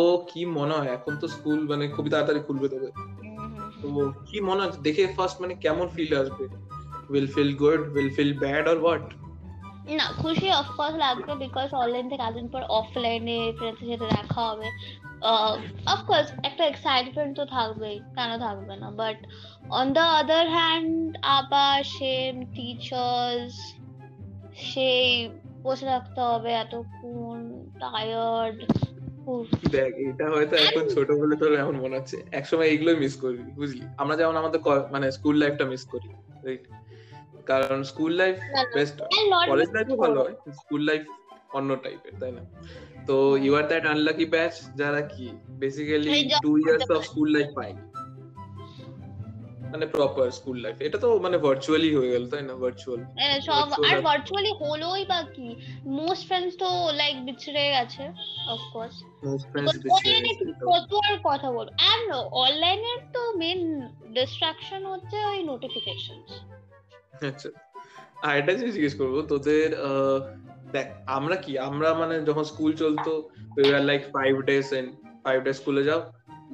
ও কি মনে হয় এখন তো স্কুল মানে খুবই তাড়াতাড়ি খুলবে, তবে তো কি মনে হয় দেখে ফার্স্ট মানে কেমন ফিল আসবে? will feel good, will feel bad or what? না, খুশি অফ কোর্স লাগবে, বিকজ অনলাইন থেকে আজীবন পর অফলাইনে ফ্রেন্ডের সাথে দেখা হবে। অফ কোর্স একটা এক্সাইটমেন্ট তো থাকবেই, কেন থাকবে না। But on the other hand আবার সেম টিচার্স, সেই বসে থাকতে হবে এতক্ষণ, টায়ার্ড। দেখ এটা হয়তো এখন ছোট বলে তোর এমন মনে হচ্ছে, একসময় এগুলোই মিস করি বুঝলি। আমরা যেমন আমাদের মানে স্কুল লাইফটা মিস করি, রাইট? কারণ স্কুল লাইফ বেস্ট, কলেজ লাইফও ভালো হয়, স্কুল লাইফ অন্য টাইপের, তাই না? তো you are that unlucky batch যারা কি basically 2 years of school life পাই, মানে প্রপার স্কুল লাইফ। এটা তো মানে ভার্চুয়ালি হয়ে গেল, তাই না? ভার্চুয়াল সব, আর ভার্চুয়ালি হলোই বা কি, মোস্ট ফ্রেন্ডস তো লাইক বিছড়ে গেছে। অফ কোর্স মোস্ট ফ্রেন্ডস বিছড়ে গেছে, কত আর কথা বল। আর নো, অনলাইনে তো মেইন ডিস্ট্রাকশন হচ্ছে ওই নোটিফিকেশনস। আচ্ছা, আর এটা জিজ্ঞেস করব তোদের, দেখ আমরা কি, আমরা মানে যখন স্কুল চলতো we were like 5 days স্কুলে যাও,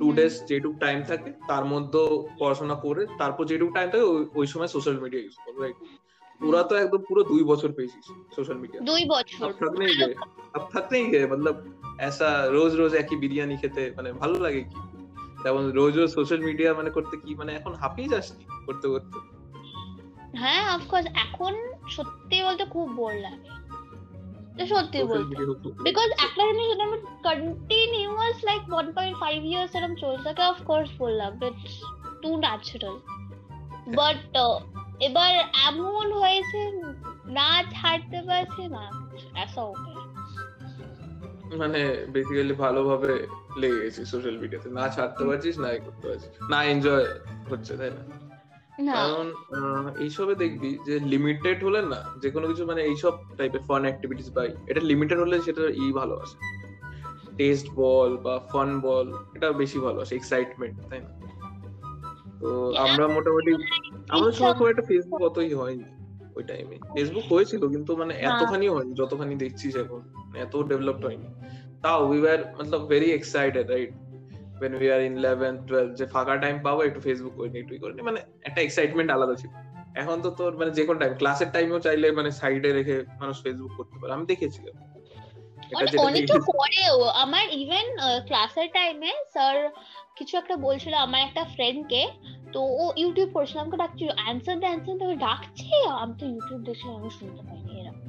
2 days যেটুক টাইম থাকে তার মধ্যে পড়াশোনা করে, তারপর যেটুক টাইম থাকে ওই সময় সোশ্যাল মিডিয়া ইউজ করো, রাইট? পুরা তো একদম পুরো 2 বছর পেয়েছিস সোশ্যাল মিডিয়া, 2 বছর। আপ থাকতেই গে मतलब ऐसा রোজ রোজ একই বিরিয়ানি খেতে মানে ভালো লাগে কি? তেমন রোজ রোজ সোশ্যাল মিডিয়া মানে করতে কি, মানে এখন হাঁপিয়ে যাসনি করতে করতে? হ্যাঁ অফ কোর্স, এখন সত্যি বলতে খুব বোর লাগে, সত্যি বলতে। বিকজ একটা জিনিস যেটা আমি কন্টিনিউয়াস লাইক 1.5 ইয়ার্স এরম চলছে, অফ কোর্স বোর লাগবে, টু ন্যাচারাল। বাট এবার এমন হয়েছে না ছাড়তে পারছে না, এসা উপায় মানে বেসিক্যালি ভালোভাবে লেগে গেছি সোশ্যাল মিডিয়াতে, না ছাড়তে পারছিস, না করতে পারছিস, না এনজয় হচ্ছে, তাই না? কারণ এইসবে দেখবি যে লিমিটেড হলে না, যে কোনো কিছু মানে এইসব টাইপের ফান অ্যাক্টিভিটিস বা এটা লিমিটেড হলে সেটা ভালো আসে, টেস্ট বল বা ফান বল, এটা বেশি ভালো আসে, এক্সাইটমেন্ট, তাই না? তো আমরা মোটামুটি আমাদের সময় খুব একটা ফেসবুক অতই হয়নি ওই টাইমে, ফেসবুক হয়েছিল কিন্তু মানে এতখানি হয়নি যতখানি দেখছিস এখন, এত ডেভেলপড হয়নি। তাও উই ওয়্যার মতলব very excited, right? when we are in 11th 12th যে ফাঁকা টাইম পাবো একটু ফেসবুক করিনি, একটু করিনি, মানে একটা এক্সাইটমেন্ট আলাদা ছিল। এখন তো তোর মানে যে কোনো টাইম, ক্লাসের টাইমেও চাইলে মানে সাইডে রেখে মানুষ ফেসবুক করতে পারে, আমি দেখেছিলাম অনেকে করেও। আমার ইভেন ক্লাসের টাইমে স্যার কিছু একটা বলছিল আমার একটা ফ্রেন্ডকে, তো ও ইউটিউব করছিল, আমাকে ডাকছিল অ্যান্সার দে অ্যান্সার, তো ডাকছে, আমি তো ইউটিউব দেখছিলাম, আমি শুনতে পাইনি। এরকম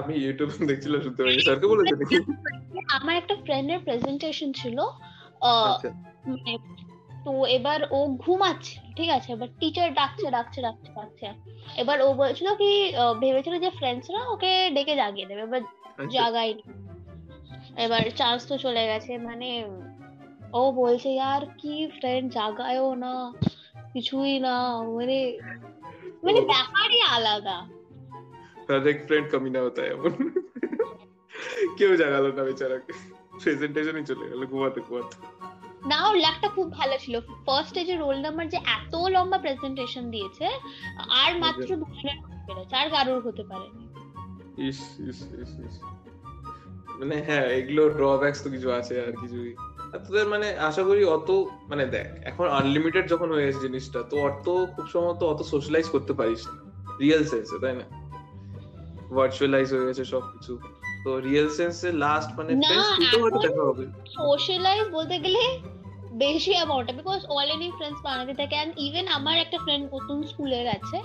আমি ইউটিউব দেখছিলাম, শুনতে পাইনি। স্যারকে বলেছে আমার একটা ফ্রেন্ডের প্রেজেন্টেশন ছিল, তো এবার ও ঘুমাচ্ছে, ঠিক আছে, এবার টিচার ডাকছে, এবার ও বলছিল কি, ভেবেছিল যে ফ্রেন্ডসরা ওকে ডেকে জাগিয়ে দেবে, এবার জাগায়নি, এবার চান্স তো চলে গেছে। মানে ও বলছে यार কি ফ্রেন্ড জাগায় না, কিছুই না, মানে মানে ব্যাপারই আলাদা। প্রজেক্ট ফ্রেন্ড কমি না হতা এমন কেউ জাগালো না বেচারাকে, প্রেজেন্টেশনই চলে গেল ঘুমাতে ঘুমাতে। না, ওর লাকটা খুব ভালো ছিল, ফার্স্ট স্টেজে রোল নাম্বার যে এত লম্বা প্রেজেন্টেশন দিয়েছে, আর মাত্র 2 মিনিট পেরেছে, আর কারোর হতে পারেনি। ইস ইস ইস ইস, মানে হ্যাঁ এগুলো ড্রব্যাকস তো কিছু আছে, আর কিছুই তোদের মানে আশা করি অত মানে দেখ এখন আনলিমিটেড যখন হয়ে গেছে জিনিসটা, তো অত খুব সম্ভবত অত সোশ্যালাইজ করতে পারিস না রিয়েল সেন্সে, তাই না? ভার্চুয়ালাইজ হয়ে গেছে সবকিছু, তো রিয়েল সেন্সে লাস্ট মানে ফ্রেন্ডস তো হতে দেখা হবে। সোশ্যালাইজ বলতে গেলে বেশি অ্যামাউন্ট, বিকজ অলরেডি ফ্রেন্ডস বানাতে থাকে। এন্ড ইভেন আমার একটা ফ্রেন্ড নতুন স্কুলের আছে,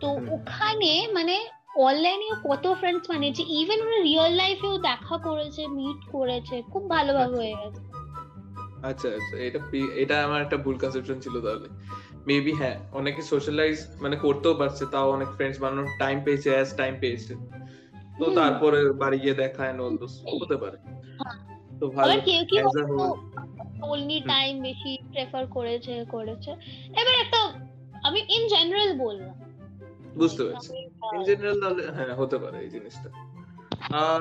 তো ওখানে মানে অনলাইনে কত ফ্রেন্ডস বানিয়েছে, ইভেন ওরা রিয়েল লাইফেও দেখা করেছে, মিট করেছে, খুব ভালোভাবে হয়ে গেছে। আচ্ছা আচ্ছা, এটা আমার একটা ভুল কনসেপশন ছিল তাহলে, মেবি। হ্যাঁ অনেকে সোশ্যালাইজ মানে করতেও পারছে, তাও অনেক ফ্রেন্ডস বানানোর টাইম পেয়েছে, অ্যাজ টাইম পেয়েছে, তো তারপরে বাড়ি গিয়ে দেখা এন্ড অল দোস হতে পারে। তো ভালো, অনলি টাইম বেশি প্রেফার করেছে। এবার একটা আমি ইন জেনারেল বললাম, বুঝতে পারছি, ইন জেনারেল তাহলে হ্যাঁ হতে পারে এই জিনিসটা। আর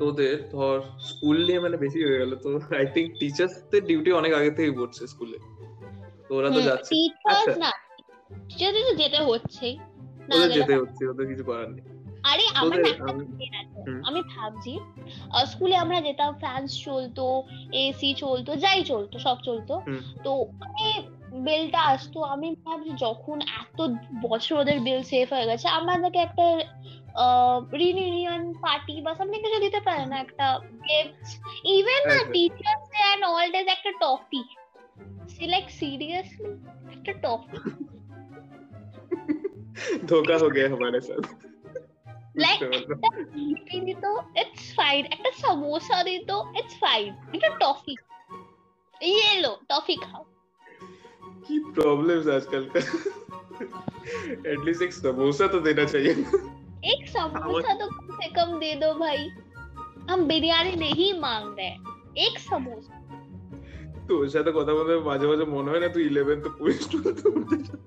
তোদের ধর স্কুল নিয়ে মানে বেশি হয়ে গেল, তো আই থিঙ্ক টিচার্সদের ডিউটি অনেক আগে থেকেই পড়ছে স্কুলে, তো ওরা তো যাচ্ছে, টিচার্স না টিচারদের তো যেতে হচ্ছে, ওদের কিছু করার নেই। আরে আমার আমি ভাবছি স্কুলে আমরা যেতাম, ফ্যান চলতো, এসি চলতো, যাই চলতো সব চলতো, তো বিলটা আসতো। আমি ভাবছি যখন এত বছর ওদের বিল সেফ হয়ে গেছে, আমাদেরকে একটা রিইউনিয়ন পার্টি বা সামথিং কিছু দিতে পারে না, একটা গিফট, ইভেন না teachers day and all days একটা টফি, লাইক সিরিয়াসলি একটা টফি। ধোকা হয়ে গেছে हमारे साथ। লাইক দিত, ইটস ফাইন, একটা সমোসা দিত, ইটস ফাইন, একটা টফি, ইয়ে লো টফি খাও। কি প্রবলেমস আজকালকার, এট লিস্ট এক সমোসা তো দেনা चाहिए। एक समोसा तो कम से कम दे दो भाई, हम बिरयानी नहीं मांग रहे, एक समोसा। তো ওর সাথে কথা বলতে মাঝে মাঝে মনে হয় না তুই 11 তো পুলিশ তো উঠতে চাস,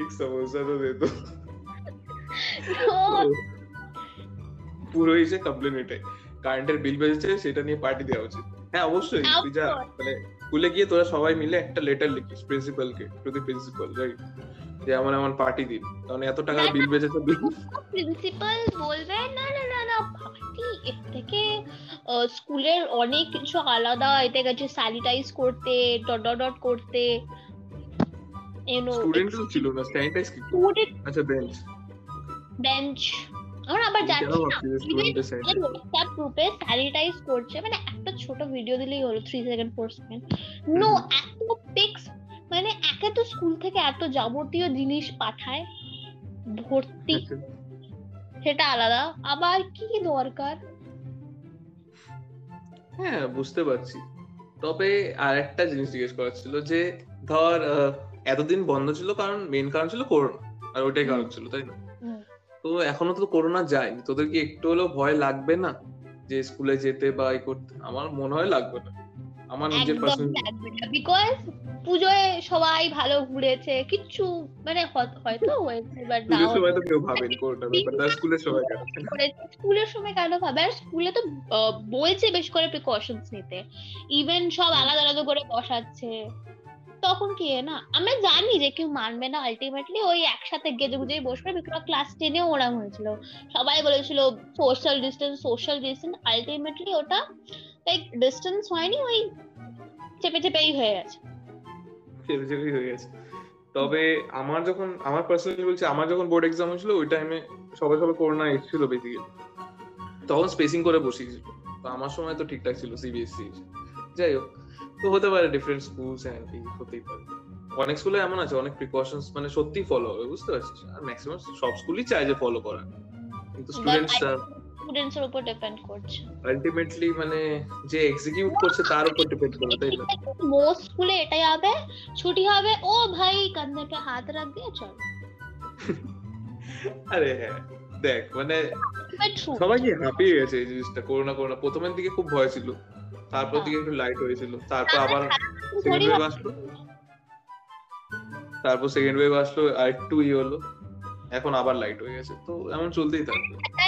এক সমোসা তো দে দো। পুরো এসে কমপ্লেইন এটাই, কারেন্টের বিল বেজেছে সেটা নিয়ে পার্টি দেওয়া উচিত। হ্যাঁ অবশ্যই, তুই যা মানে স্কুলে গিয়ে তোরা সবাই মিলে একটা লেটার লিখিস প্রিন্সিপালকে, টু দি প্রিন্সিপাল, রাইট, যে এমন এমন পার্টি দিন, কারণ এত টাকার বিল বেজেছে। প্রিন্সিপাল বলবে না না না না পার্টি, এর থেকে স্কুলের অনেক কিছু আলাদা, এটা কাছে স্যানিটাইজ করতে ডট ডট করতে, ইউ নো স্টুডেন্টস ছিল না স্যানিটাইজ কি। আচ্ছা বেঞ্চ বেঞ্চ আমরা আবার জানি না, হোয়াটসঅ্যাপ গ্রুপে স্যানিটাইজ করছে, মানে একটা ছোট ভিডিও দিলেই হলো 3 সেকেন্ড 4 সেকেন্ড, নো এত পিক্স, মানে একে তো স্কুল থেকে এত যাবতীয় জিনিস পাঠায় ভর্তি, সেটা আলাদা, আবার কি দরকার। হ্যাঁ বুঝতে পারছি, তবে আর একটা জিনিস জিজ্ঞেস করা ছিল যে ধর এতদিন বন্ধ ছিল কারণ মেন কারণ ছিল করোনা, আর ওইটাই কারণ ছিল তাই না? তো এখনো তো করোনা যায়নি, তোদের কি একটু হলেও ভয় লাগবে না যে স্কুলে যেতে বা এই করতে? আমার মনে হয় লাগবে না, আমার নিজের পার্সোনাল, বিকজ পূজোয় সবাই ভালো ঘুরেছে, কিচ্ছু মানে হয়তো হয়েছে বাট না, সবাই তো কেউ ভাবেন করোনা ব্যাপারটা, স্কুলে সবাই স্কুলের সময় কেন ভাবে? আর স্কুলে তো বলছে বেশ করে প্রিকশনস নিতে, ইভেন সব আলাদা আলাদা করে বসাচ্ছে, তখন কি হয় না আমরা জানি যে কেউ মানবে না, আলটিমেটলি ওই একসাথে গেজে গুজেই বসবে, বিকজ ক্লাস 10 এ ওরা হয়েছিল, সবাই বলেছিল social distance social distance, ultimately ওটা লাইক ডিস্টেন্স হয়নি, ওই চেপে চেপেই হয়ে গেছে, চেপে চেপেই হয়ে গেছে। তবে আমার যখন আমার পার্সোনালি বলছি, আমার যখন বোর্ড এক্সাম হয়েছিল ওই টাইমে সবাই সবাই করোনা এসেছিল বেসিক্যালি, তখন স্পেসিং করে বসিয়েছিল, তো আমার সময় তো ঠিকঠাক ছিল সিবিএসসি, যাই হোক। তো হতে পারে ডিফারেন্ট স্কুলস এন্ড হতেই পারে, অনেক স্কুলে এমন আছে অনেক প্রিকশনস মানে সত্যি ফলো হবে, বুঝতে পারছিস? আর ম্যাক্সিমাম সব স্কুলই চায় যে ফলো করা, কিন্তু স্টুডেন্টসের উপর ডিপেন্ড করছে আলটিমেটলি, মানে যে এক্সিকিউট করছে তার উপর ডিপেন্ড করে, তাই না? মোস্ট স্কুলে এটাই হবে, ছুটি হবে, ও ভাই কাঁধে পে হাত রাখ দিয়ে চল। আরে হ্যাঁ দেখ, মানে সবাই কি হ্যাপি হয়ে গেছে এই জিনিসটা। করোনা করোনা প্রথমের দিকে খুব ভয় ছিল, তারপর দিকে একটু লাইট হয়েছিল, তারপর আবার সেকেন্ড ওয়েভ আসলো, তারপর সেকেন্ড ওয়েভ আসলো আর একটু ই হলো, এখন আবার লাইট হয়ে গেছে, তো এমন চলতেই থাকবে।